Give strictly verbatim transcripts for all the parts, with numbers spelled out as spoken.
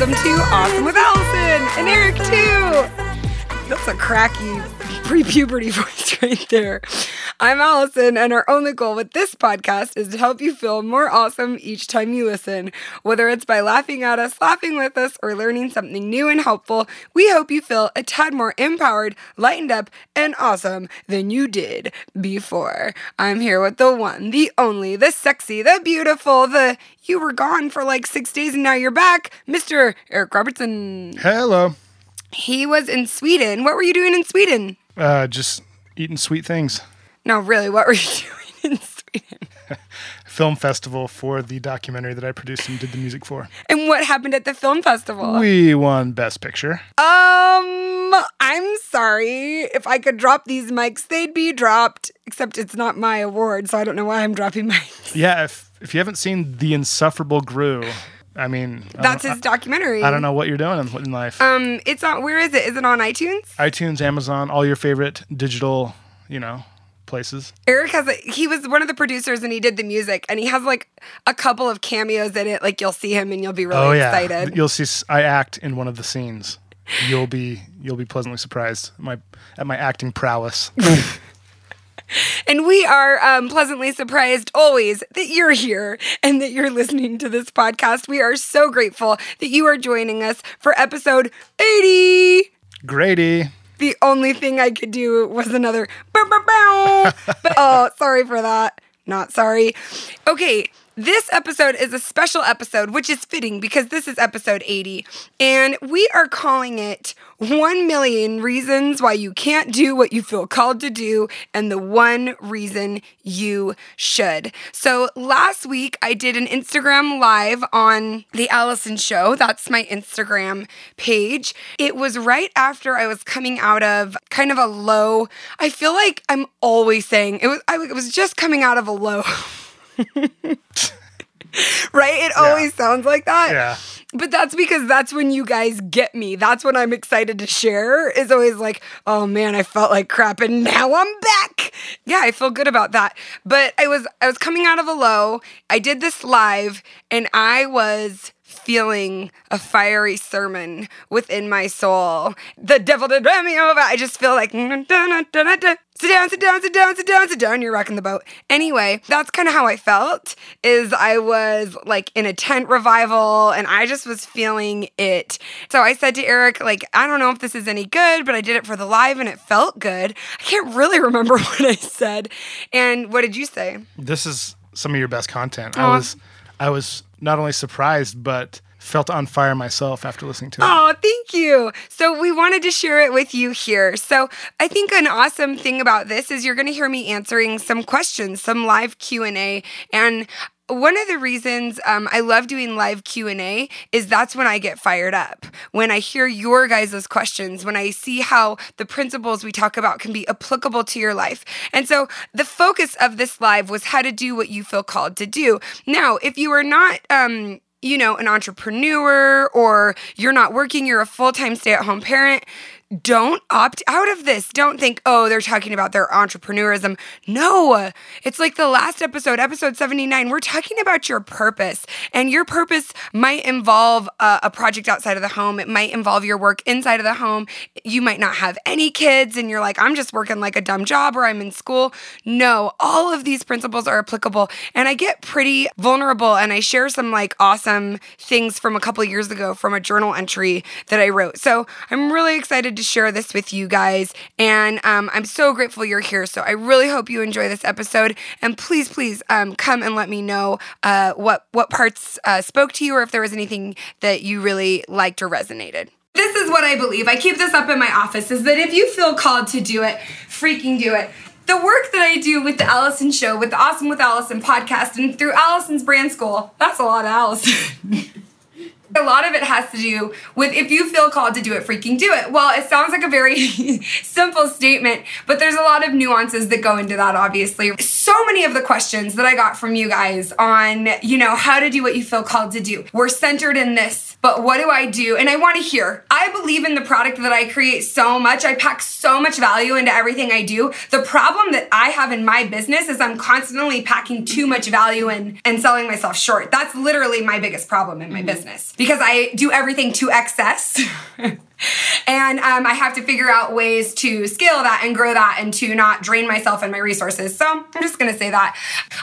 Welcome to Awesome with Allison and Eric too. That's a cracky pre-puberty voice right there. I'm Allison, and our only goal with this podcast is to help you feel more awesome each time you listen. Whether it's by laughing at us, laughing with us, or learning something new and helpful, we hope you feel a tad more empowered, lightened up, and awesome than you did before. I'm here with the one, the only, the sexy, the beautiful, the you were gone for like six days and now you're back, Mister Eric Robertson. Hello. He was in Sweden. What were you doing in Sweden? Uh, just eating sweet things. No, really, what were you doing in Sweden? Film festival for the documentary that I produced and did the music for. And what happened at the film festival? We won Best Picture. Um, I'm sorry. If I could drop these mics, they'd be dropped. Except it's not my award, so I don't know why I'm dropping mics. Yeah, if if you haven't seen The Insufferable Gru... I mean, that's I his documentary. I, I don't know what you're doing in life. Um, it's on. Where is it? Is it on iTunes? iTunes, Amazon, all your favorite digital, you know, places. Eric has. A, he was one of the producers, and he did the music, and he has like a couple of cameos in it. Like you'll see him, and you'll be really oh, yeah. excited. You'll see. I act in one of the scenes. You'll be. You'll be pleasantly surprised at my at my acting prowess. And we are um, pleasantly surprised always that you're here and that you're listening to this podcast. We are so grateful that you are joining us for episode eighty. Grady. The only thing I could do was another bow, bow, bow. But oh, sorry for that. Not sorry. Okay. This episode is a special episode, which is fitting because this is episode eighty, and we are calling it one million Reasons Why You Can't Do What You Feel Called to Do and the One Reason You Should. So last week, I did an Instagram Live on The Allison Show. That's my Instagram page. It was right after I was coming out of kind of a low. I feel like I'm always saying, it was, I, it was just coming out of a low. Right? It yeah. always sounds like that. Yeah. But that's because that's when you guys get me. That's when I'm excited to share. It's always like, oh man, I felt like crap and now I'm back. Yeah, I feel good about that. But I was I was coming out of a low. I did this live and I was feeling a fiery sermon within my soul. The devil did run me over. I just feel like, dun, dun, dun, dun. Sit down, sit down, sit down, sit down, sit down. You're rocking the boat. Anyway, that's kind of how I felt, is I was like in a tent revival and I just was feeling it. So I said to Eric, like, I don't know if this is any good, but I did it for the live and it felt good. I can't really remember what I said. And what did you say? This is some of your best content. Aww. I was, I was not only surprised, but felt on fire myself after listening to it. Oh, thank you. So we wanted to share it with you here. So I think an awesome thing about this is you're going to hear me answering some questions, some live Q and A. And one of the reasons um, I love doing live Q and A is that's when I get fired up. When I hear your guys' questions, when I see how the principles we talk about can be applicable to your life. And so the focus of this live was how to do what you feel called to do. Now, if you are not... Um, you know, an entrepreneur, or you're not working, you're a full-time stay-at-home parent, don't opt out of this. Don't think, oh, they're talking about their entrepreneurism. No, it's like the last episode, episode seventy-nine, we're talking about your purpose, and your purpose might involve uh, a project outside of the home. It might involve your work inside of the home. You might not have any kids, and you're like, I'm just working like a dumb job, or I'm in school. No, all of these principles are applicable, and I get pretty vulnerable, and I share some like awesome things from a couple of years ago from a journal entry that I wrote. So I'm really excited to share this with you guys, and um, I'm so grateful you're here. So I really hope you enjoy this episode, and please, please um, come and let me know uh, what what parts uh, spoke to you, or if there was anything that you really liked or resonated. This is what I believe. I keep this up in my office, is that if you feel called to do it, freaking do it. The work that I do with The Allison Show, with the Awesome with Allison podcast, and through Allison's Brand School, that's a lot of Allison. A lot of it has to do with if you feel called to do it, freaking do it. Well, it sounds like a very simple statement, but there's a lot of nuances that go into that, obviously. So many of the questions that I got from you guys on, you know, how to do what you feel called to do were centered in this, but what do I do? And I want to hear. I believe in the product that I create so much. I pack so much value into everything I do. The problem that I have in my business is I'm constantly packing too much value in and selling myself short. That's literally my biggest problem in my mm-hmm. business. because I do everything to excess. And um, I have to figure out ways to scale that and grow that and to not drain myself and my resources. So I'm just going to say that.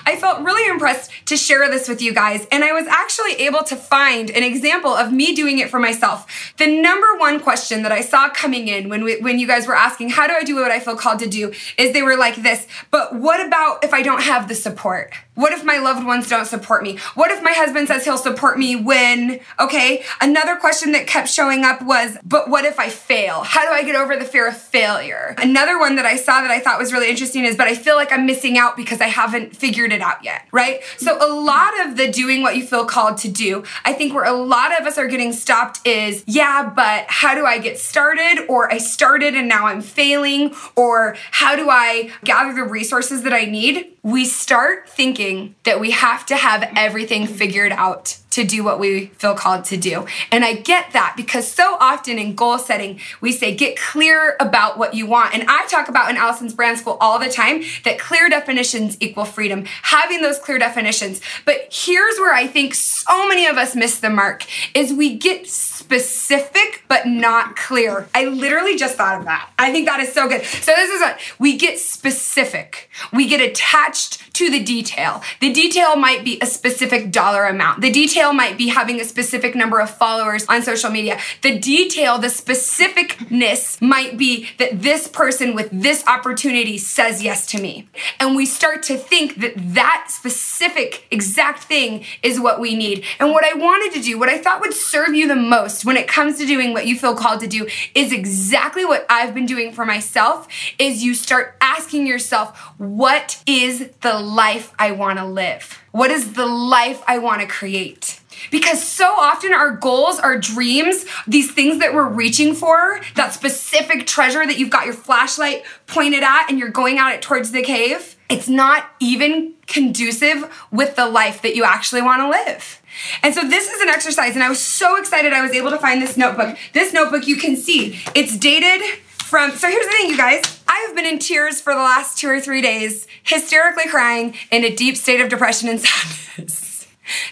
I felt really impressed to share this with you guys. And I was actually able to find an example of me doing it for myself. The number one question that I saw coming in when we, when you guys were asking, how do I do what I feel called to do? Is they were like this, but what about if I don't have the support? What if my loved ones don't support me? What if my husband says he'll support me when, okay, another question that kept showing up was, but what if I fail? How do I get over the fear of failure? Another one that I saw that I thought was really interesting is, but I feel like I'm missing out because I haven't figured it out yet, right? So a lot of the doing what you feel called to do, I think where a lot of us are getting stopped is, yeah, but how do I get started? Or I started and now I'm failing. Or how do I gather the resources that I need? We start thinking that we have to have everything figured out to do what we feel called to do. And I get that because so often in goal setting, we say, get clear about what you want. And I talk about in Allison's Brand School all the time that clear definitions equal freedom, having those clear definitions. But here's where I think so many of us miss the mark is we get specific, but not clear. I literally just thought of that. I think that is so good. So this is what we get specific. We get attached to the detail. The detail might be a specific dollar amount. The detail might be having a specific number of followers on social media. The detail, the specificness might be that this person with this opportunity says yes to me. And we start to think that that specific exact thing is what we need. And what I wanted to do, what I thought would serve you the most when it comes to doing what you feel called to do is exactly what I've been doing for myself, is you start asking yourself, what is the life I want to live? What is the life I want to create? Because so often our goals, our dreams, these things that we're reaching for, that specific treasure that you've got your flashlight pointed at and you're going at it towards the cave, it's not even conducive with the life that you actually want to live. And so this is an exercise, and I was so excited I was able to find this notebook. This notebook, you can see, it's dated from, so here's the thing, you guys. I have been in tears for the last two or three days, hysterically crying in a deep state of depression and sadness.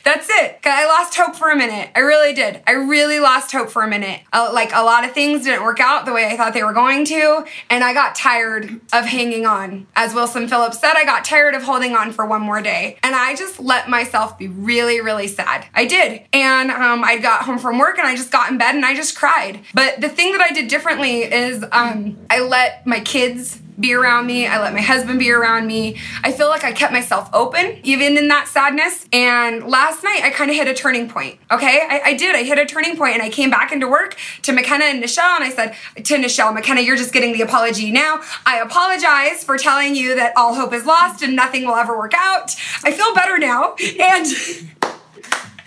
That's it. I lost hope for a minute. I really did. I really lost hope for a minute. Uh, like a lot of things didn't work out the way I thought they were going to. And I got tired of hanging on. As Wilson Phillips said, I got tired of holding on for one more day. And I just let myself be really, really sad. I did. And um, I got home from work and I just got in bed and I just cried. But the thing that I did differently is um, I let my kids be around me. I let my husband be around me. I feel like I kept myself open, even in that sadness. And last night, I kind of hit a turning point, okay? I, I did. I hit a turning point, and I came back into work to McKenna and Nichelle, and I said to Nichelle, McKenna, you're just getting the apology now. I apologize for telling you that all hope is lost and nothing will ever work out. I feel better now. And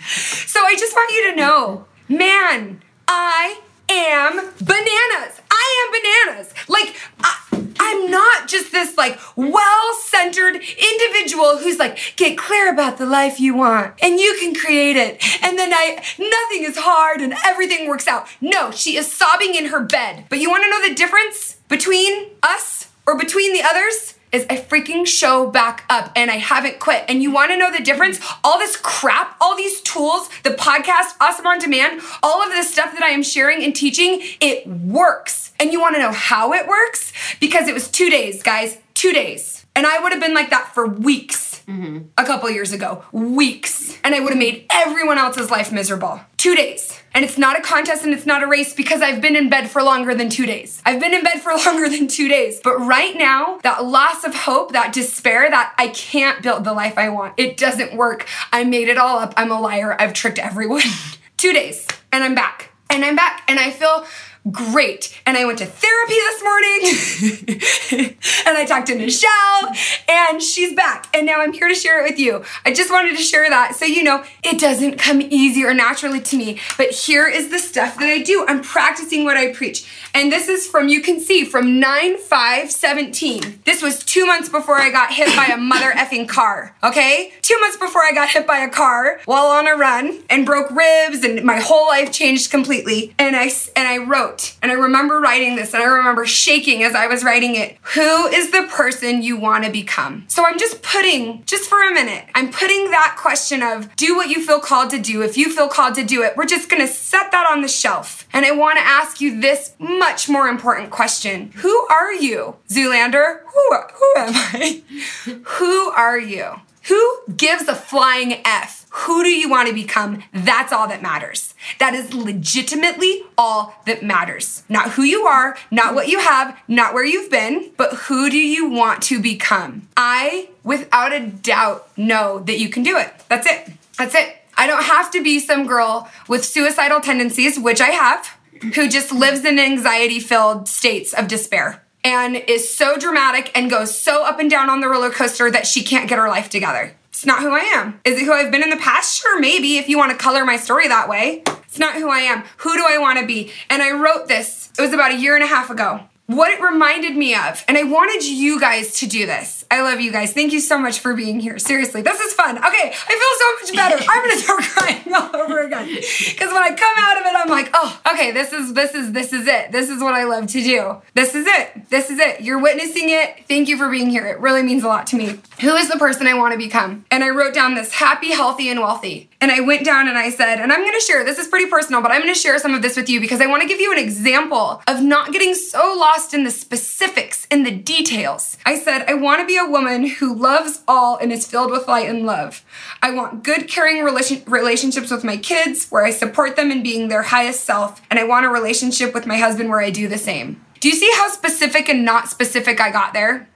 so I just want you to know, man, I am bananas. I am bananas. Like, I, I'm not just this like well-centered individual who's like, get clear about the life you want and you can create it. And then I, nothing is hard and everything works out. No, she is sobbing in her bed. But you want to know the difference between us or between the others? Is I freaking show back up and I haven't quit. And you want to know the difference? All this crap, all these tools, the podcast, Awesome On Demand, all of this stuff that I am sharing and teaching, it works. And you want to know how it works? Because it was two days, guys, two days. And I would have been like that for weeks, mm-hmm. a couple years ago, weeks. And I would have made everyone else's life miserable. Two days. And it's not a contest and it's not a race because I've been in bed for longer than two days. I've been in bed for longer than two days. But right now, that loss of hope, that despair, that I can't build the life I want. It doesn't work. I made it all up. I'm a liar. I've tricked everyone. Two days. And I'm back. And I'm back. And I feel great. And I went to therapy this morning and I talked to Nichelle and she's back. And now I'm here to share it with you. I just wanted to share that. So, you know, it doesn't come easy or naturally to me, but here is the stuff that I do. I'm practicing what I preach. And this is from, you can see, from nine five seventeen. This was two months before I got hit by a mother effing car, okay? Two months before I got hit by a car while on a run and broke ribs and my whole life changed completely. And I, and I wrote, and I remember writing this, and I remember shaking as I was writing it. Who is the person you want to become? So I'm just putting, just for a minute, I'm putting that question of do what you feel called to do. If you feel called to do it, we're just going to set that on the shelf. And I want to ask you this much more important question. Who are you, Zoolander? Who, who am I? Who are you? Who gives a flying F? Who do you want to become? That's all that matters. That is legitimately all that matters. Not who you are, not what you have, not where you've been, but who do you want to become? I, without a doubt, know that you can do it. That's it. That's it. I don't have to be some girl with suicidal tendencies, which I have, who just lives in anxiety-filled states of despair and is so dramatic and goes so up and down on the roller coaster that she can't get her life together. It's not who I am. Is it who I've been in the past? Sure, maybe, if you want to color my story that way. It's not who I am. Who do I want to be? And I wrote this. It was about a year and a half ago. What it reminded me of, and I wanted you guys to do this. I love you guys. Thank you so much for being here. Seriously, this is fun. Okay, I feel so much better. I'm gonna start crying all over again. Because when I come out of it, I'm like, oh, okay, this is, this is, this is it. This is what I love to do. This is it. This is it. You're witnessing it. Thank you for being here. It really means a lot to me. Who is the person I wanna become? And I wrote down this: happy, healthy, and wealthy. And I went down and I said, and I'm gonna share, this is pretty personal, but I'm gonna share some of this with you because I wanna give you an example of not getting so lost in the specifics, in the details. I said, I wanna be a woman who loves all and is filled with light and love. I want good, caring relation- relationships with my kids where I support them in being their highest self. And I want a relationship with my husband where I do the same. Do you see how specific and not specific I got there?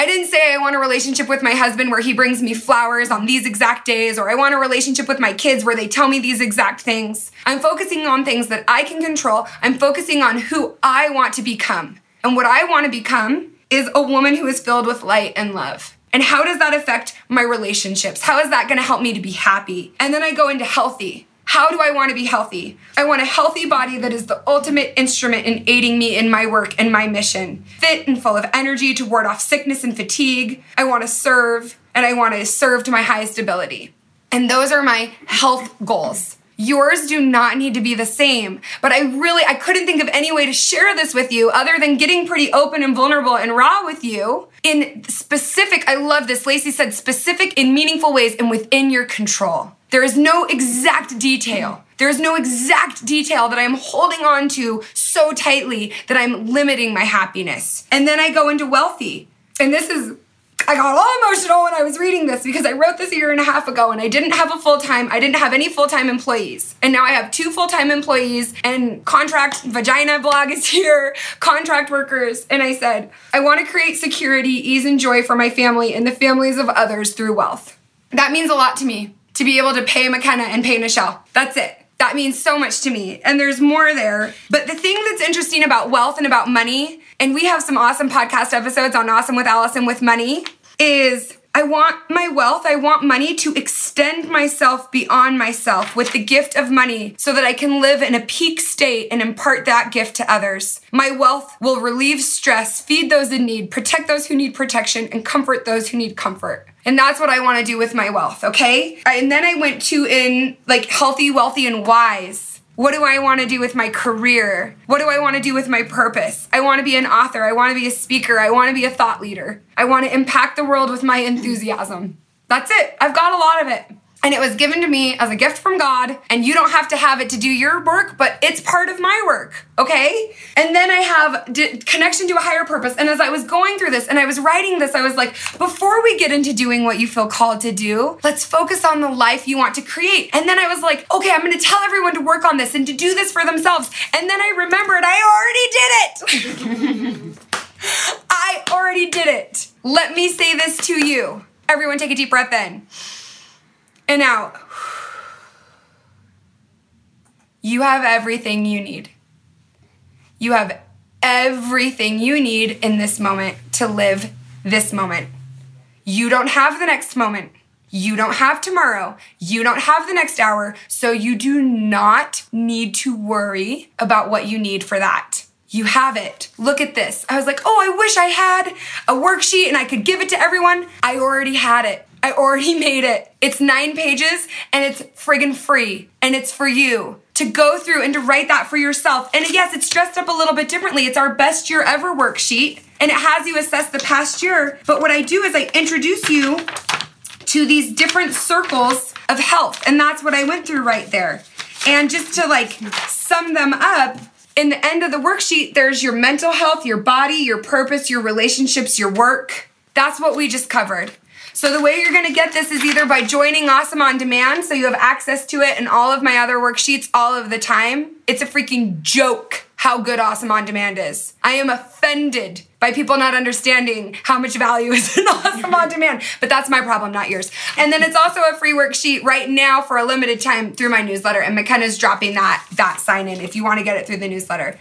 I didn't say I want a relationship with my husband where he brings me flowers on these exact days, or I want a relationship with my kids where they tell me these exact things. I'm focusing on things that I can control. I'm focusing on who I want to become. And what I want to become is a woman who is filled with light and love. And how does that affect my relationships? How is that going to help me to be happy? And then I go into healthy. How do I want to be healthy? I want a healthy body that is the ultimate instrument in aiding me in my work and my mission. Fit and full of energy to ward off sickness and fatigue. I want to serve, and I want to serve to my highest ability. And those are my health goals. Yours do not need to be the same, but I really, I couldn't think of any way to share this with you other than getting pretty open and vulnerable and raw with you in specific, I love this, Lacey said, specific in meaningful ways and within your control. There is no exact detail. There is no exact detail that I'm holding on to so tightly that I'm limiting my happiness. And then I go into wealthy. And this is, I got all emotional when I was reading this because I wrote this a year and a half ago and I didn't have a full-time, I didn't have any full-time employees. And now I have two full-time employees and contract, vagina blog is here, contract workers. And I said, I want to create security, ease, and joy for my family and the families of others through wealth. That means a lot to me. To be able to pay McKenna and pay Nichelle. That's it. That means so much to me. And there's more there. But the thing that's interesting about wealth and about money, and we have some awesome podcast episodes on Awesome with Allison with money, is I want my wealth, I want money to extend myself beyond myself with the gift of money so that I can live in a peak state and impart that gift to others. My wealth will relieve stress, feed those in need, protect those who need protection, and comfort those who need comfort. And that's what I want to do with my wealth, okay? And then I went to in like healthy, wealthy, and wise. What do I want to do with my career? What do I want to do with my purpose? I want to be an author. I want to be a speaker. I want to be a thought leader. I want to impact the world with my enthusiasm. That's it. I've got a lot of it. And it was given to me as a gift from God. And you don't have to have it to do your work, but it's part of my work, okay? And then I have d- connection to a higher purpose. And as I was going through this and I was writing this, I was like, before we get into doing what you feel called to do, let's focus on the life you want to create. And then I was like, okay, I'm going to tell everyone to work on this and to do this for themselves. And then I remembered I already did it. I already did it. Let me say this to you. Everyone take a deep breath in. And out. You have everything you need. You have everything you need in this moment to live this moment. You don't have the next moment. You don't have tomorrow. You don't have the next hour. So you do not need to worry about what you need for that. you have it. Look at this. I was like, oh, I wish I had a worksheet and I could give it to everyone. I already had it. I already made it. It's nine pages and it's friggin' free. And it's for you to go through and to write that for yourself. And yes, it's dressed up a little bit differently. It's our best year ever worksheet. And it has you assess the past year. But what I do is I introduce you to these different circles of health. And that's what I went through right there. And just to like sum them up, in the end of the worksheet, there's your mental health, your body, your purpose, your relationships, your work. That's what we just covered. So the way you're going to get this is either by joining Awesome On Demand, so you have access to it and all of my other worksheets all of the time. It's a freaking joke how good Awesome On Demand is. I am offended by people not understanding how much value is in Awesome On Demand, but that's my problem, not yours. And then it's also a free worksheet right now for a limited time through my newsletter, and McKenna's dropping that, that sign-in if you want to get it through the newsletter.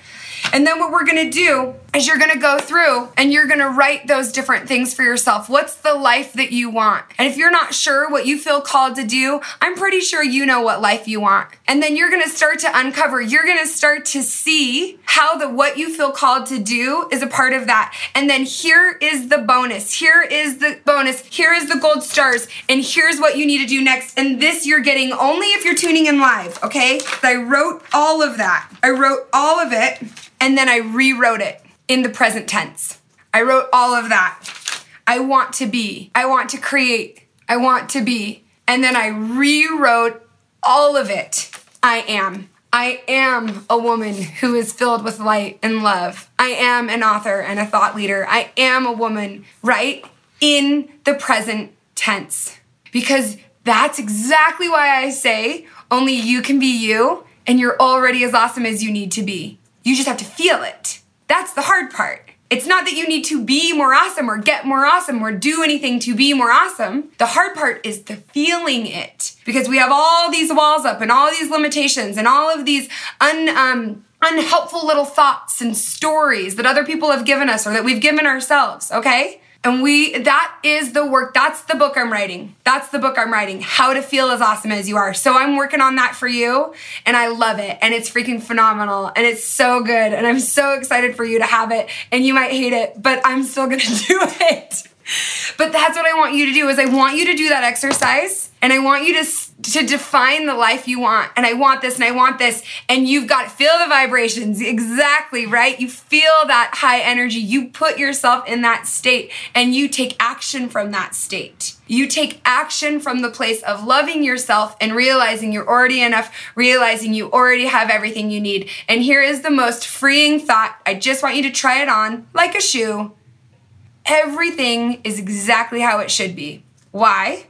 And then what we're going to do is you're going to go through and you're going to write those different things for yourself. What's the life that you want? And if you're not sure what you feel called to do, I'm pretty sure you know what life you want. And then you're going to start to uncover, you're going to start to see how the what you feel called to do is a part of that. And then here is the bonus. Here is the bonus. Here is the gold stars. And here's what you need to do next. And this you're getting only if you're tuning in live, okay? I wrote all of that. I wrote all of it. And then I rewrote it in the present tense. I wrote all of that. I want to be. I want to create. I want to be. And then I rewrote all of it. I am. I am a woman who is filled with light and love. I am an author and a thought leader. I am a woman, right? In the present tense. Because that's exactly why I say only you can be you, and you're already as awesome as you need to be. You just have to feel it. That's the hard part. It's not that you need to be more awesome or get more awesome or do anything to be more awesome. The hard part is the feeling it. Because we have all these walls up and all these limitations and all of these un, um, unhelpful little thoughts and stories that other people have given us or that we've given ourselves, okay? And we, that is the work. That's the book I'm writing. That's the book I'm writing, How to Feel as Awesome as You Are. So I'm working on that for you, and I love it, and it's freaking phenomenal, and it's so good, and I'm so excited for you to have it, and you might hate it, but I'm still going to do it. But that's what I want you to do, is I want you to do that exercise, and I want you to, to define the life you want, and I want this, and I want this, and you've got to feel the vibrations, exactly, right? You feel that high energy. You put yourself in that state, and you take action from that state. You take action from the place of loving yourself and realizing you're already enough, realizing you already have everything you need. And here is the most freeing thought. I just want you to try it on like a shoe. Everything is exactly how it should be. Why?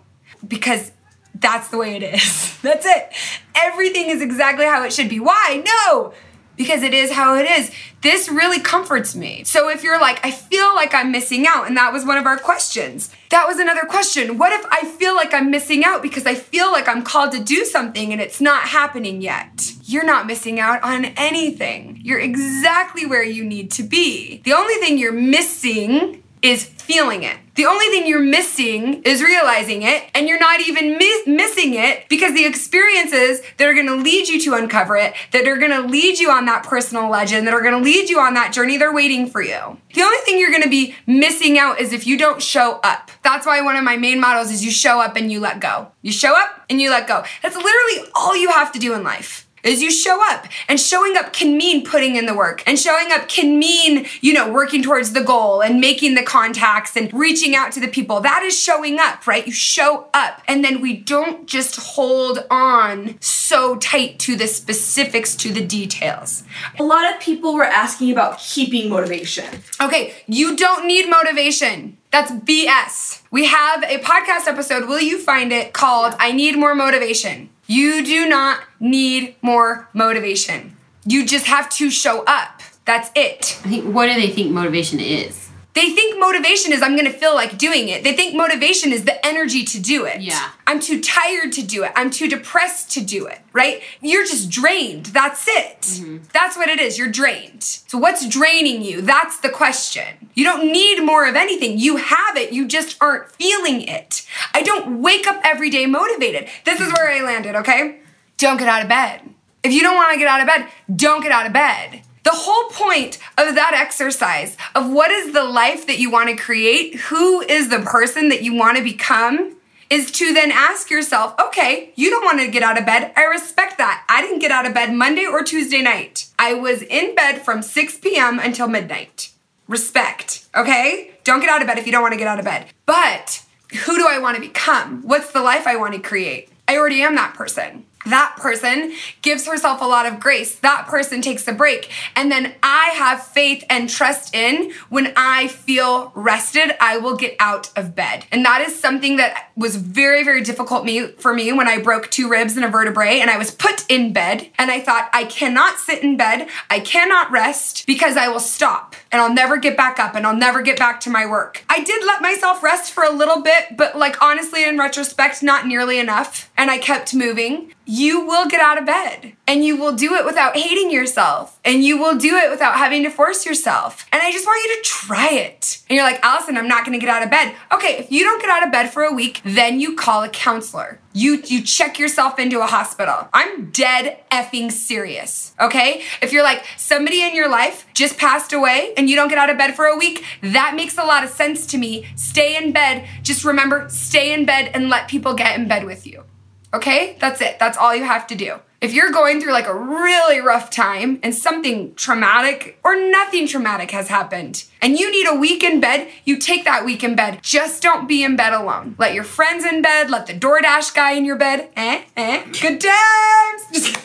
Because that's the way it is. That's it. Everything is exactly how it should be. Why? No! Because it is how it is. This really comforts me. So if you're like, I feel like I'm missing out, and that was one of our questions. That was another question. What if I feel like I'm missing out because I feel like I'm called to do something and it's not happening yet? You're not missing out on anything. You're exactly where you need to be. The only thing you're missing is feeling it. The only thing you're missing is realizing it, and you're not even mi- missing it because the experiences that are going to lead you to uncover it, that are going to lead you on that personal legend, that are going to lead you on that journey, they're waiting for you. The only thing you're going to be missing out is if you don't show up. That's why one of my main models is you show up and you let go. You show up and you let go. That's literally all you have to do in life. Is you show up. And showing up can mean putting in the work. And showing up can mean, you know, working towards the goal and making the contacts and reaching out to the people. That is showing up, right? You show up. And then we don't just hold on so tight to the specifics, to the details. A lot of people were asking about keeping motivation. Okay, you don't need motivation. That's B S. We have a podcast episode, will you find it, called I Need More Motivation. You do not need more motivation. You just have to show up. That's it. I think, what do they think motivation is? They think motivation is I'm going to feel like doing it. They think motivation is the energy to do it. Yeah. I'm too tired to do it. I'm too depressed to do it, right? You're just drained. That's it. Mm-hmm. That's what it is. You're drained. So what's draining you? That's the question. You don't need more of anything. You have it. You just aren't feeling it. I don't wake up every day motivated. This is where I landed, okay? Don't get out of bed. If you don't want to get out of bed, don't get out of bed. The whole point of that exercise of what is the life that you want to create, who is the person that you want to become, is to then ask yourself, okay, you don't want to get out of bed. I respect that. I didn't get out of bed Monday or Tuesday night. I was in bed from six p.m. until midnight. Respect, okay? Don't get out of bed if you don't want to get out of bed. But who do I want to become? What's the life I want to create? I already am that person. That person gives herself a lot of grace. That person takes a break. And then I have faith and trust in when I feel rested, I will get out of bed. And that is something that was very, very difficult me, for me when I broke two ribs and a vertebrae and I was put in bed. And I thought, I cannot sit in bed. I cannot rest because I will stop and I'll never get back up and I'll never get back to my work. I did let myself rest for a little bit, but like honestly, in retrospect, not nearly enough. And I kept moving. You will get out of bed and you will do it without hating yourself and you will do it without having to force yourself. And I just want you to try it. And you're like, Allison, I'm not gonna get out of bed. Okay, if you don't get out of bed for a week, then you call a counselor. You you check yourself into a hospital. I'm dead effing serious, okay? If you're like, somebody in your life just passed away and you don't get out of bed for a week, that makes a lot of sense to me. Stay in bed. Just remember, stay in bed and let people get in bed with you. Okay, that's it. That's all you have to do. If you're going through like a really rough time and something traumatic or nothing traumatic has happened and you need a week in bed, you take that week in bed. Just don't be in bed alone. Let your friends in bed. Let the DoorDash guy in your bed. Eh, eh, good times.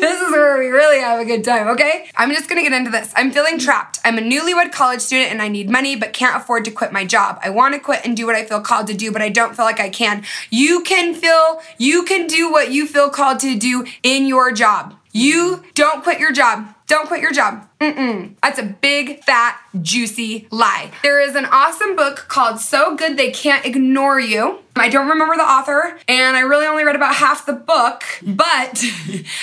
This is where we really have a good time, okay? I'm just gonna get into this. I'm feeling trapped. I'm a newlywed college student and I need money but can't afford to quit my job. I wanna quit and do what I feel called to do, but I don't feel like I can. You can feel, you can do what you feel called to do in your job. You don't quit your job. Don't quit your job. Mm-mm. That's a big, fat, juicy lie. There is an awesome book called So Good They Can't Ignore You. I don't remember the author, and I really only read about half the book, but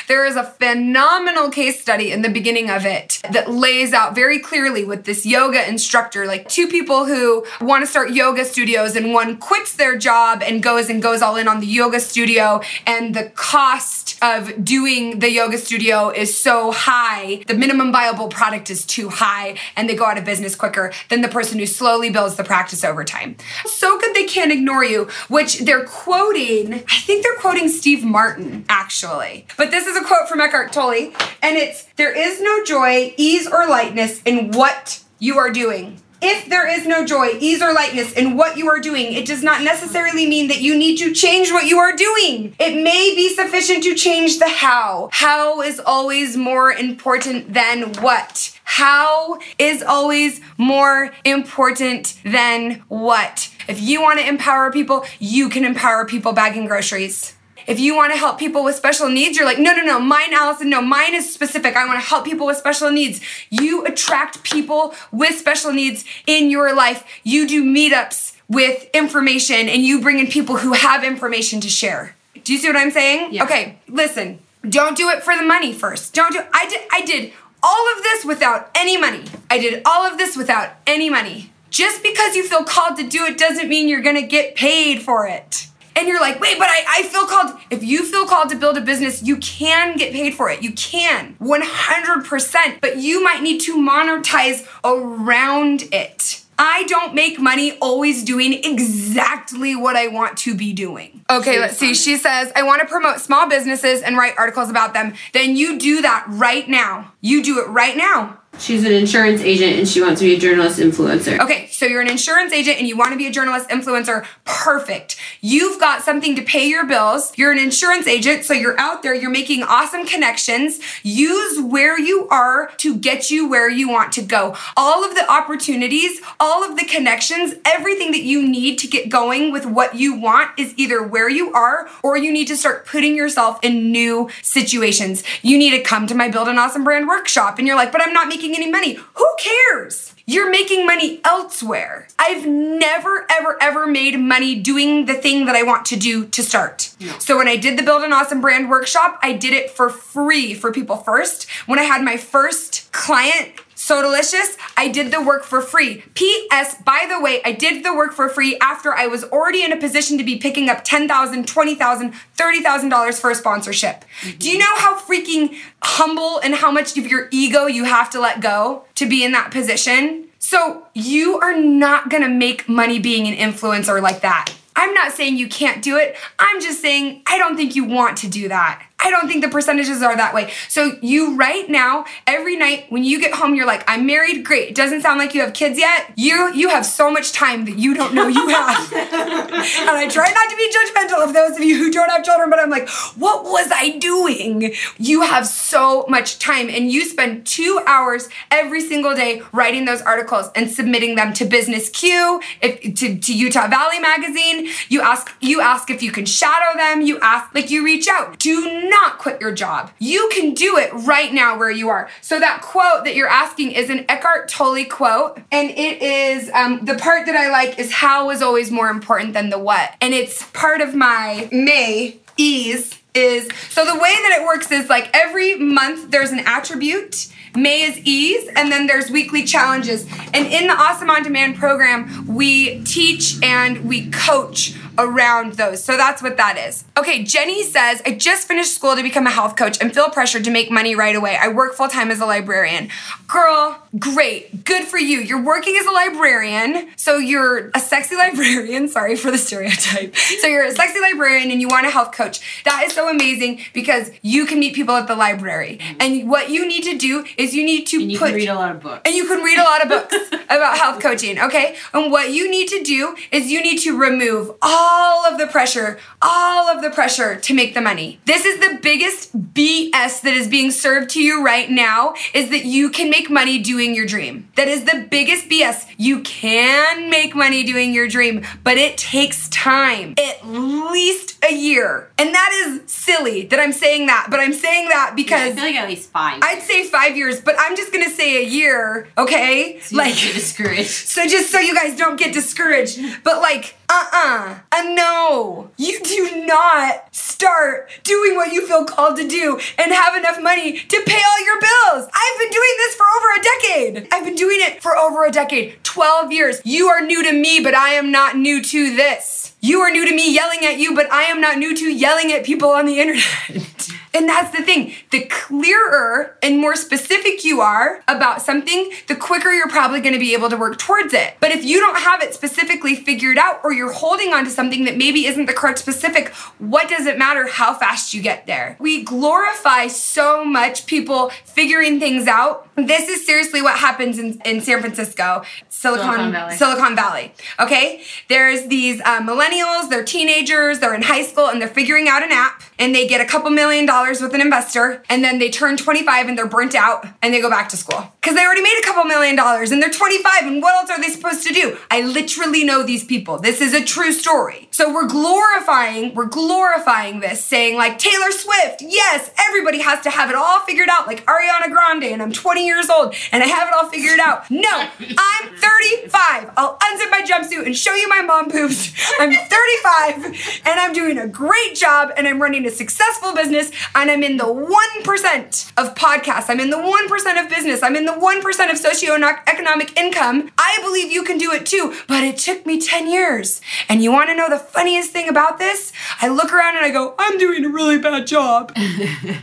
there is a phenomenal case study in the beginning of it that lays out very clearly with this yoga instructor, like two people who want to start yoga studios, and one quits their job and goes and goes all in on the yoga studio, and the cost of doing the yoga studio is so high, the minimum viable product is too high, and they go out of business quicker than the person who slowly builds the practice over time. So Good They Can't Ignore You, which they're quoting, I think they're quoting Steve Martin, actually. But this is a quote from Eckhart Tolle, and it's, there is no joy, ease, or lightness in what you are doing. If there is no joy, ease, or lightness in what you are doing, it does not necessarily mean that you need to change what you are doing. It may be sufficient to change the how. How is always more important than what. How is always more important than what. If you want to empower people, you can empower people bagging groceries. If you want to help people with special needs, you're like, no, no, no, mine, Allison, no, mine is specific. I want to help people with special needs. You attract people with special needs in your life. You do meetups with information and you bring in people who have information to share. Do you see what I'm saying? Yeah. Okay, listen, don't do it for the money first. Don't do, I did, I did all of this without any money. I did all of this without any money. Just because you feel called to do it doesn't mean you're gonna get paid for it. And you're like, wait, but I, I feel called. If you feel called to build a business, you can get paid for it. You can, one hundred percent. But you might need to monetize around it. I don't make money always doing exactly what I want to be doing. Okay, let's see. She says, I want to promote small businesses and write articles about them. Then you do that right now. You do it right now. She's an insurance agent and she wants to be a journalist influencer. Okay, so you're an insurance agent and you want to be a journalist influencer. Perfect. You've got something to pay your bills. You're an insurance agent, so you're out there. You're making awesome connections. Use where you are to get you where you want to go. All of the opportunities, all of the connections, everything that you need to get going with what you want is either where you are or you need to start putting yourself in new situations. You need to come to my Build an Awesome Brand workshop and you're like, but I'm not making any money. Who cares? You're making money elsewhere. I've never, ever, ever made money doing the thing that I want to do to start. Yeah. So when I did the Build an Awesome Brand workshop, I did it for free for people first. When I had my first client So delicious. I did the work for free. P S. By the way, I did the work for free after I was already in a position to be picking up ten thousand dollars, twenty thousand dollars, thirty thousand dollars for a sponsorship. Mm-hmm. Do you know how freaking humble and how much of your ego you have to let go to be in that position? So you are not going to make money being an influencer like that. I'm not saying you can't do it. I'm just saying I don't think you want to do that. I don't think the percentages are that way. So you right now, every night when you get home, you're like, I'm married, great. It doesn't sound like you have kids yet. You you have so much time that you don't know you have. And I try not to be judgmental of those of you who don't have children, but I'm like, what was I doing? You have so much time, and you spend two hours every single day writing those articles and submitting them to Business Q, if, to, to Utah Valley Magazine. You ask, you ask if you can shadow them. You ask, like you reach out. Do not quit your job. You can do it right now where you are. So that quote that you're asking is an Eckhart Tolle quote. And it is, um, the part that I like is how is always more important than the what. And it's part of my May ease is, so the way that it works is like every month there's an attribute. May is ease, and then there's weekly challenges. And in the Awesome On Demand program, we teach and we coach around those. So that's what that is. Okay, Jenny says, I just finished school to become a health coach and feel pressured to make money right away. I work full-time as a librarian. Girl, great. Good for you. You're working as a librarian. So you're a sexy librarian. Sorry for the stereotype. So you're a sexy librarian and you want a health coach. That is so amazing because you can meet people at the library. And what you need to do is you need to and you put... you can read a lot of books. And you can read a lot of books about health coaching, okay? And what you need to do is you need to remove all All of the pressure, all of the pressure to make the money. This is the biggest B S that is being served to you right now, is that you can make money doing your dream. That is the biggest B S. You can make money doing your dream, but it takes time, at least a year. And that is silly that I'm saying that, but I'm saying that because... Yeah, I feel like at least five. I'd say five years, but I'm just going to say a year, okay? So you like, don't get discouraged. So just so you guys don't get discouraged, but like... Uh-uh. Uh, no. You do not start doing what you feel called to do and have enough money to pay all your bills. I've been doing this for over a decade. I've been doing it for over a decade. twelve years. You are new to me, but I am not new to this. You are new to me yelling at you, but I am not new to yelling at people on the internet. And that's the thing. The clearer and more specific you are about something, the quicker you're probably going to be able to work towards it. But if you don't have it specifically figured out, or you're holding on to something that maybe isn't the correct specific, what does it matter how fast you get there? We glorify so much people figuring things out. This is seriously what happens in, in San Francisco, Silicon, Silicon Valley. Silicon Valley. Okay? There's these uh, millennials, they're teenagers, they're in high school, and they're figuring out an app, and they get a couple million dollars with an investor, and then they turn twenty-five and they're burnt out and they go back to school because they already made a couple million dollars and they're twenty-five, and what else are they supposed to do? I literally know these people. This is a true story. So we're glorifying, we're glorifying this, saying like Taylor Swift, yes, everybody has to have it all figured out like Ariana Grande, and I'm twenty years old and I have it all figured out. No, I'm thirty-five. I'll unzip my jumpsuit and show you my mom boobs. I'm thirty-five and I'm doing a great job and I'm running a successful business. And I'm in the one percent of podcasts. I'm in the one percent of business. I'm in the one percent of socioeconomic income. I believe you can do it too, but it took me ten years. And you want to know the funniest thing about this? I look around and I go, I'm doing a really bad job.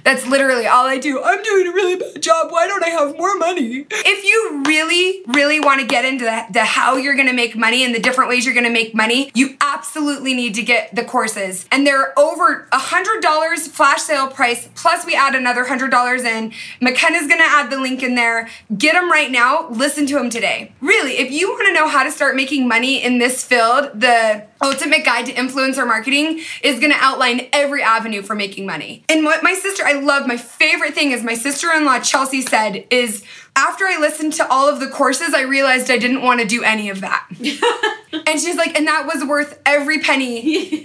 That's literally all I do. I'm doing a really bad job. Why don't I have more money? If you really, really want to get into the, the how you're going to make money and the different ways you're going to make money, you absolutely need to get the courses. And they're over one hundred dollars flash sale price, plus we add another one hundred dollars in. McKenna's going to add the link in there. Get them right now. Listen to them today. Really, if you want to know how to start making money in this field, the Ultimate Guide to Influencer Marketing is going to outline every avenue for making money. And what my sister, I love, my favorite thing is my sister-in-law Chelsea said is, after I listened to all of the courses, I realized I didn't want to do any of that. And she's like, and that was worth every penny.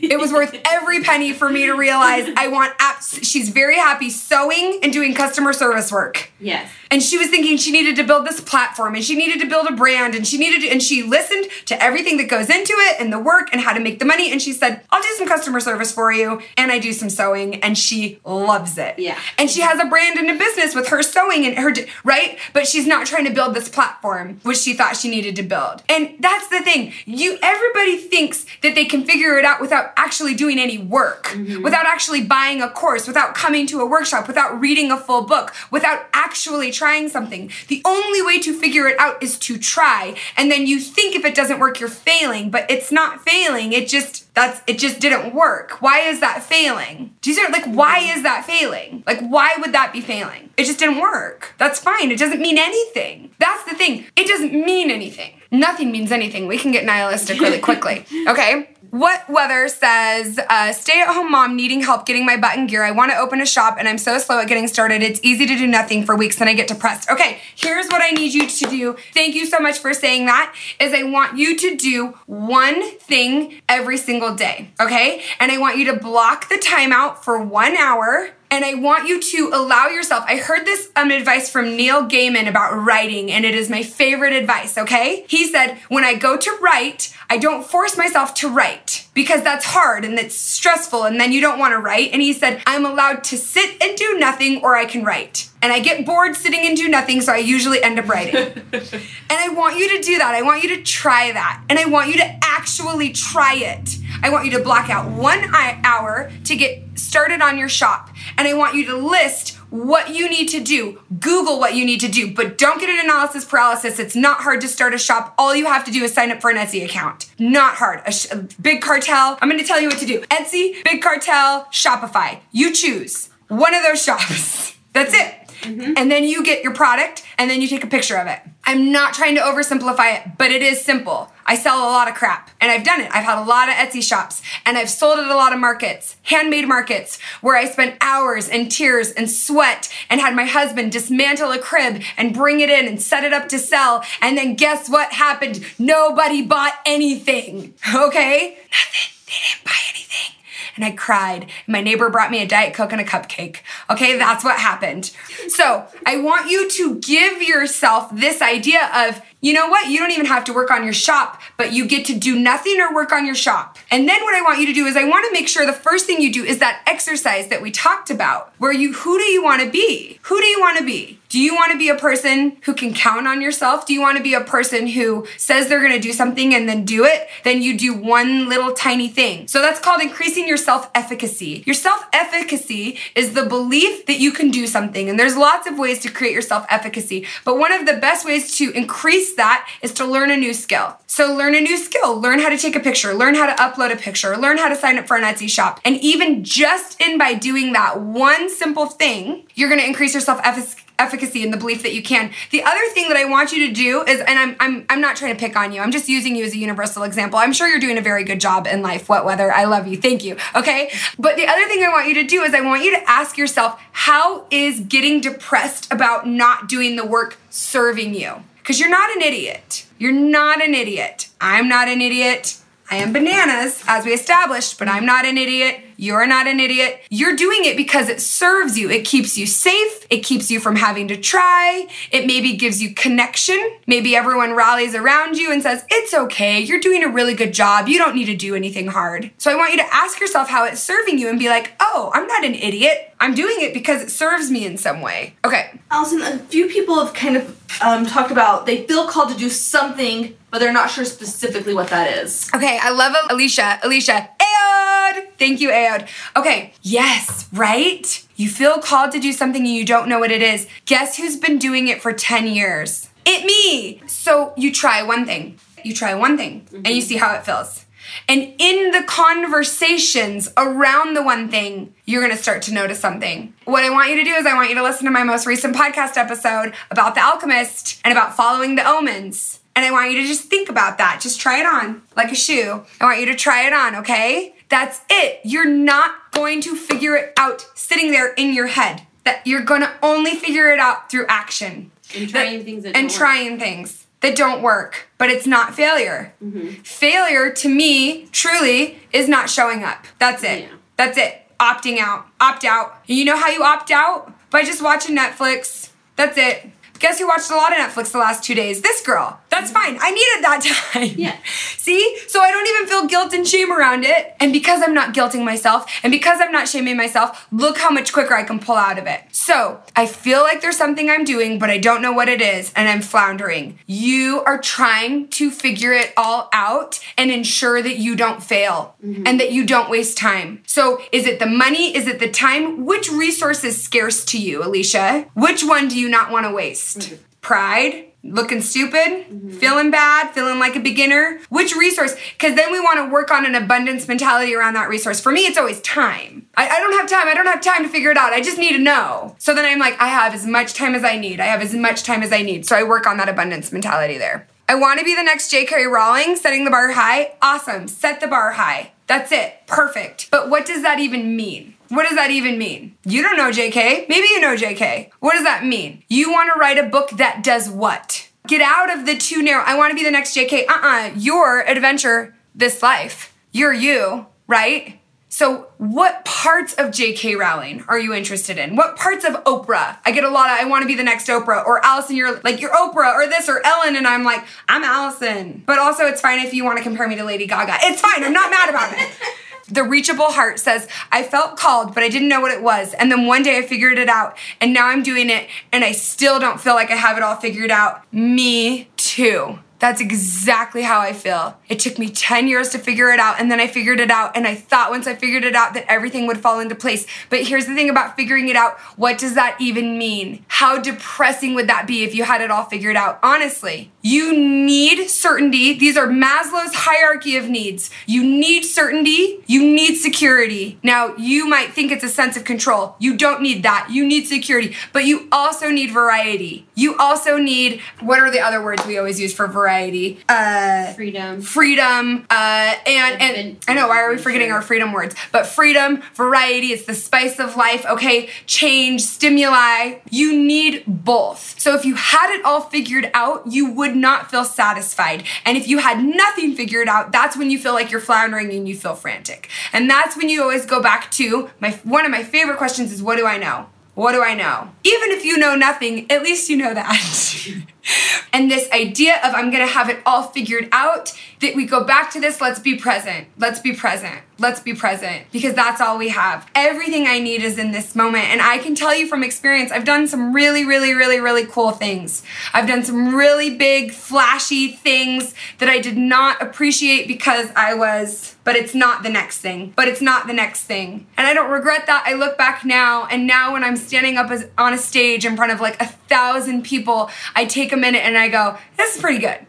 It was worth every penny for me to realize I want apps. She's very happy sewing and doing customer service work. Yes. And she was thinking she needed to build this platform and she needed to build a brand and she needed to, and she listened to everything that goes into it and the work and how to make the money. And she said, I'll do some customer service for you. And I do some sewing, and she loves it. Yeah. And she has a brand and a business with her sewing and her, right? But she's not trying to build this platform, which she thought she needed to build. And that's the thing. You, everybody thinks that they can figure it out without actually doing any work, mm-hmm. without actually buying a course, without coming to a workshop, without reading a full book, without actually trying trying something. The only way to figure it out is to try. And then you think if it doesn't work, you're failing, but it's not failing. It just, that's, it just didn't work. Why is that failing? Do you start, like, why is that failing? Like, why would that be failing? It just didn't work. That's fine. It doesn't mean anything. That's the thing. It doesn't mean anything. Nothing means anything. We can get nihilistic really quickly. Okay. What Weather says, uh, stay-at-home mom needing help getting my button gear. I want to open a shop, and I'm so slow at getting started. It's easy to do nothing for weeks, and I get depressed. Okay, here's what I need you to do. Thank you so much for saying that, is I want you to do one thing every single day, okay? And I want you to block the time out for one hour. And I want you to allow yourself, I heard this um, advice from Neil Gaiman about writing, and it is my favorite advice, okay? He said, when I go to write, I don't force myself to write because that's hard and it's stressful and then you don't want to write. And he said, I'm allowed to sit and do nothing, or I can write. And I get bored sitting and do nothing, so I usually end up writing. And I want you to do that. I want you to try that. And I want you to actually try it. I want you to block out one hour to get started on your shop. And I want you to list what you need to do. Google what you need to do, but don't get an analysis paralysis. It's not hard to start a shop. All you have to do is sign up for an Etsy account. Not hard. A sh- a big cartel. I'm going to tell you what to do. Etsy, big cartel, Shopify. You choose one of those shops. That's it. Mm-hmm. And then you get your product, and then you take a picture of it. I'm not trying to oversimplify it, but it is simple. I sell a lot of crap, and I've done it. I've had a lot of Etsy shops, and I've sold at a lot of markets, handmade markets, where I spent hours and tears and sweat and had my husband dismantle a crib and bring it in and set it up to sell. And then guess what happened? Nobody bought anything, okay? Nothing. They didn't buy anything. And I cried. My neighbor brought me a Diet Coke and a cupcake. Okay, that's what happened. So I want you to give yourself this idea of, you know what? You don't even have to work on your shop, but you get to do nothing or work on your shop. And then what I want you to do is I want to make sure the first thing you do is that exercise that we talked about, where you, who do you want to be? Who do you want to be? Do you want to be a person who can count on yourself? Do you want to be a person who says they're going to do something and then do it? Then you do one little tiny thing. So that's called increasing your self-efficacy. Your self-efficacy is the belief that you can do something. And there's lots of ways to create your self-efficacy. But one of the best ways to increase that is to learn a new skill. So learn a new skill. Learn how to take a picture. Learn how to upload a picture. Learn how to sign up for an Etsy shop. And even just in by doing that one simple thing, you're going to increase your self-efficacy and the belief that you can. The other thing that I want you to do is, and I'm I'm I'm not trying to pick on you. I'm just using you as a universal example. I'm sure you're doing a very good job in life. What Weather? I love you. Thank you. Okay? But the other thing I want you to do is I want you to ask yourself, how is getting depressed about not doing the work serving you? Because you're not an idiot. You're not an idiot. I'm not an idiot. I am bananas, as we established, but I'm not an idiot. You're not an idiot. You're doing it because it serves you. It keeps you safe. It keeps you from having to try. It maybe gives you connection. Maybe everyone rallies around you and says, it's okay. You're doing a really good job. You don't need to do anything hard. So I want you to ask yourself how it's serving you and be like, oh, I'm not an idiot. I'm doing it because it serves me in some way. Okay. Allison, a few people have kind of um, talked about they feel called to do something, but they're not sure specifically what that is. Okay, I love Alicia. Alicia, Aod! Thank you, Aod. Okay, yes, right? You feel called to do something and you don't know what it is. Guess who's been doing it for ten years? It me! So you try one thing. You try one thing, mm-hmm. and you see how it feels. And in the conversations around the one thing, you're going to start to notice something. What I want you to do is I want you to listen to my most recent podcast episode about The Alchemist and about following the omens. And I want you to just think about that. Just try it on like a shoe. I want you to try it on, okay? That's it. You're not going to figure it out sitting there in your head. That you're going to only figure it out through action. And trying that, things that and don't trying work. things. that don't work, but it's not failure. Mm-hmm. Failure, to me, truly, is not showing up. That's it. Yeah. That's it. Opting out. Opt out. You know how you opt out? By just watching Netflix. That's it. Guess who watched a lot of Netflix the last two days? This girl. That's fine. I needed that time. Yeah. See? So I don't even feel guilt and shame around it. And because I'm not guilting myself, and because I'm not shaming myself, look how much quicker I can pull out of it. So I feel like there's something I'm doing, but I don't know what it is, and I'm floundering. You are trying to figure it all out and ensure that you don't fail mm-hmm. and that you don't waste time. So is it the money? Is it the time? Which resource is scarce to you, Alicia? Which one do you not want to waste? Mm-hmm. Pride, looking stupid, mm-hmm. feeling bad, feeling like a beginner. Which resource? Because then we want to work on an abundance mentality around that resource. For me, it's always time. I, I don't have time. I don't have time to figure it out. I just need to know. So then I'm like, I have as much time as I need. I have as much time as I need. So I work on that abundance mentality there. I want to be the next J K. Rowling, setting the bar high. Awesome. Set the bar high. That's it. Perfect. But what does that even mean? What does that even mean? You don't know J K. Maybe you know J K. What does that mean? You want to write a book that does what? Get out of the too narrow. I want to be the next J K. Uh-uh. You're an adventure this life. You're you, right? So what parts of J K. Rowling are you interested in? What parts of Oprah? I get a lot of, I want to be the next Oprah, or Allison, you're like, you're Oprah, or this, or Ellen, and I'm like, I'm Allison. But also, it's fine if you want to compare me to Lady Gaga. It's fine. I'm not mad about it. The Reachable Heart says, I felt called, but I didn't know what it was. And then one day I figured it out, and now I'm doing it, and I still don't feel like I have it all figured out. Me too. That's exactly how I feel. It took me ten years to figure it out, and then I figured it out, and I thought once I figured it out that everything would fall into place. But here's the thing about figuring it out. What does that even mean? How depressing would that be if you had it all figured out? Honestly, you need certainty. These are Maslow's hierarchy of needs. You need certainty. You need security. Now, you might think it's a sense of control. You don't need that. You need security. But you also need variety. You also need, what are the other words we always use for variety? Uh, freedom. Freedom. Uh, and, and I know, why are we forgetting our freedom words? But freedom, variety, it's the spice of life. Okay, change, stimuli. You need both. So if you had it all figured out, you would not feel satisfied. And if you had nothing figured out, that's when you feel like you're floundering and you feel frantic. And that's when you always go back to, my one of my favorite questions is, what do I know? What do I know? Even if you know nothing, at least you know that. And this idea of I'm going to have it all figured out, that we go back to this, let's be present. Let's be present. Let's be present. Because that's all we have. Everything I need is in this moment. And I can tell you from experience, I've done some really, really, really, really cool things. I've done some really big, flashy things that I did not appreciate because I was, but it's not the next thing. But it's not the next thing. And I don't regret that. I look back now, and now when I'm standing up as, on a stage in front of like a thousand people, I take a minute and I go, this is pretty good.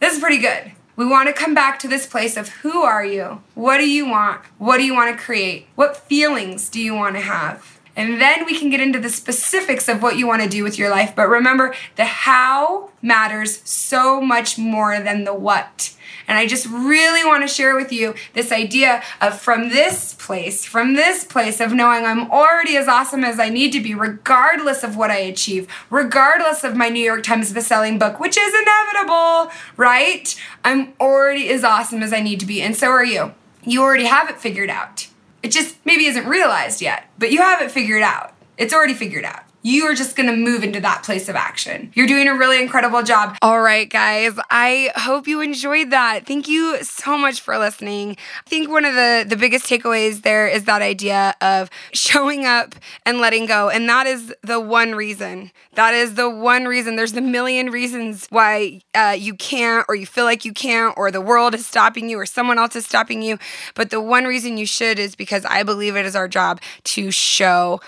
This is pretty good. We want to come back to this place of who are you? What do you want? What do you want to create? What feelings do you want to have? And then we can get into the specifics of what you want to do with your life. But remember, the how matters so much more than the what. And I just really want to share with you this idea of from this place, from this place of knowing I'm already as awesome as I need to be, regardless of what I achieve, regardless of my New York Times bestselling book, which is inevitable, right? I'm already as awesome as I need to be, and so are you. You already have it figured out. It just maybe isn't realized yet, but you have it figured out. It's already figured out. You are just going to move into that place of action. You're doing a really incredible job. All right, guys. I hope you enjoyed that. Thank you so much for listening. I think one of the, the biggest takeaways there is that idea of showing up and letting go. And that is the one reason. That is the one reason. There's a million reasons why uh, you can't, or you feel like you can't, or the world is stopping you, or someone else is stopping you. But the one reason you should is because I believe it is our job to show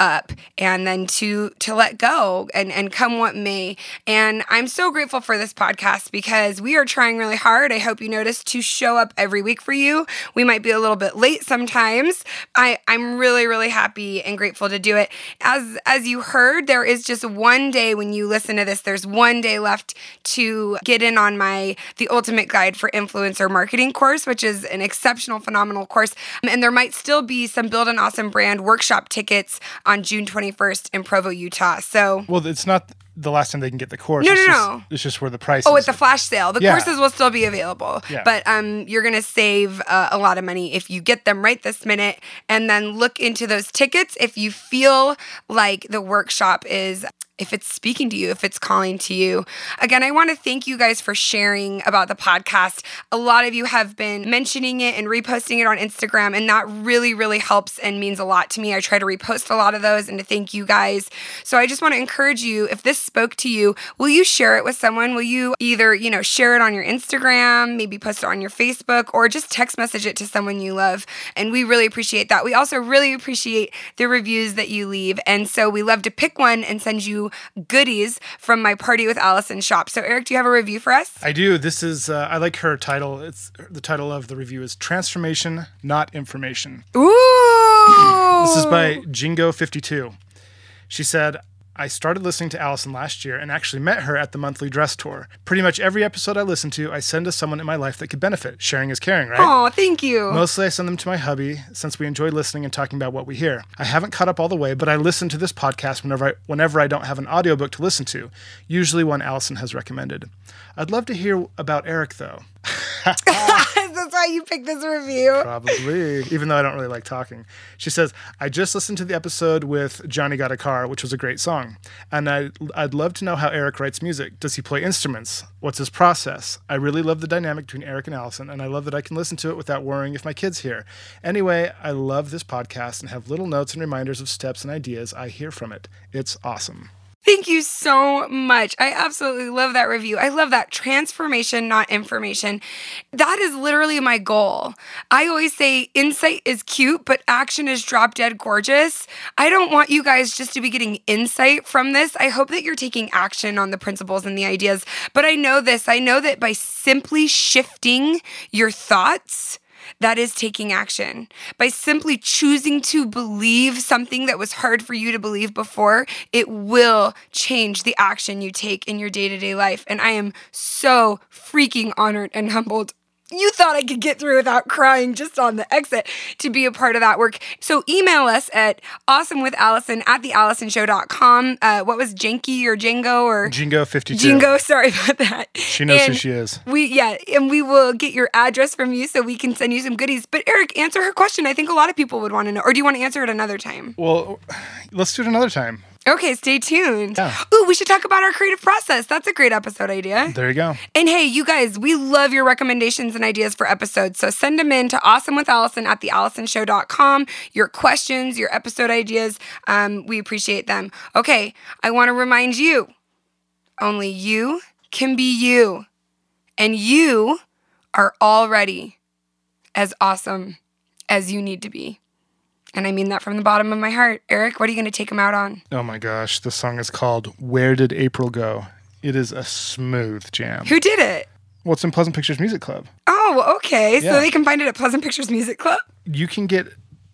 up and then to to let go and, and come what may. And I'm so grateful for this podcast because we are trying really hard, I hope you notice, to show up every week for you. We might be a little bit late sometimes. I, I'm really, really happy and grateful to do it. As as you heard, there is just one day when you listen to this, there's one day left to get in on my The Ultimate Guide for Influencer Marketing course, which is an exceptional, phenomenal course. And there might still be some Build an Awesome Brand workshop tickets on June twenty-first in Provo, Utah. So well, it's not the last time they can get the course. No, it's no, just, no. It's just where the price oh, is. Oh, at the flash sale. The yeah. courses will still be available. Yeah. But um, you're going to save uh, a lot of money if you get them right this minute. And then look into those tickets if you feel like the workshop is... if it's speaking to you, if it's calling to you. Again, I want to thank you guys for sharing about the podcast. A lot of you have been mentioning it and reposting it on Instagram, and that really, really helps and means a lot to me. I try to repost a lot of those and to thank you guys. So I just want to encourage you, if this spoke to you, will you share it with someone? Will you either, you know, share it on your Instagram, maybe post it on your Facebook, or just text message it to someone you love? And we really appreciate that. We also really appreciate the reviews that you leave. And so we love to pick one and send you goodies from my Party with Allison shop. So Eric, do you have a review for us? I do. This is, uh, I like her title. It's the title of the review is Transformation, Not Information. Ooh! This is by Jingo fifty-two. She said, I started listening to Allison last year and actually met her at the monthly dress tour. Pretty much every episode I listen to, I send to someone in my life that could benefit. Sharing is caring, right? Oh, thank you. Mostly I send them to my hubby, since we enjoy listening and talking about what we hear. I haven't caught up all the way, but I listen to this podcast whenever I, whenever I don't have an audiobook to listen to, usually one Allison has recommended. I'd love to hear about Eric, though. That's why you picked this review. Probably. Even though I don't really like talking. She says, I just listened to the episode with Johnny Got a Car, which was a great song. And I, I'd love to know how Eric writes music. Does he play instruments? What's his process? I really love the dynamic between Eric and Allison, and I love that I can listen to it without worrying if my kids hear. Anyway, I love this podcast and have little notes and reminders of steps and ideas I hear from it. It's awesome. Thank you so much. I absolutely love that review. I love that. Transformation, not information. That is literally my goal. I always say insight is cute, but action is drop dead gorgeous. I don't want you guys just to be getting insight from this. I hope that you're taking action on the principles and the ideas. But I know this. I know that by simply shifting your thoughts... that is taking action. By simply choosing to believe something that was hard for you to believe before, it will change the action you take in your day-to-day life. And I am so freaking honored and humbled. You thought I could get through without crying just on the exit to be a part of that work. So email us at awesome with allison at the allison show dot com. Uh, what was Janky or Jingo or? Jingo fifty-two. Jingo, sorry about that. She knows and who she is. We Yeah, and we will get your address from you so we can send you some goodies. But Eric, answer her question. I think a lot of people would want to know. Or do you want to answer it another time? Well, let's do it another time. Okay, stay tuned. Yeah. Ooh, we should talk about our creative process. That's a great episode idea. There you go. And hey, you guys, we love your recommendations and ideas for episodes. So send them in to awesome with allison at the allison show dot com. Your questions, your episode ideas, um, we appreciate them. Okay, I want to remind you, only you can be you. And you are already as awesome as you need to be. And I mean that from the bottom of my heart. Eric, what are you going to take him out on? Oh my gosh, this song is called Where Did April Go? It is a smooth jam. Who did it? Well, it's in Pleasant Pictures Music Club. Oh, okay. Yeah. So they can find it at Pleasant Pictures Music Club? You can get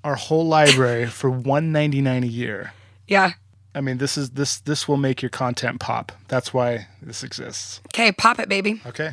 our whole library for one hundred ninety-nine dollars a year. Yeah. I mean, this is this this will make your content pop. That's why this exists. Okay, pop it, baby. Okay.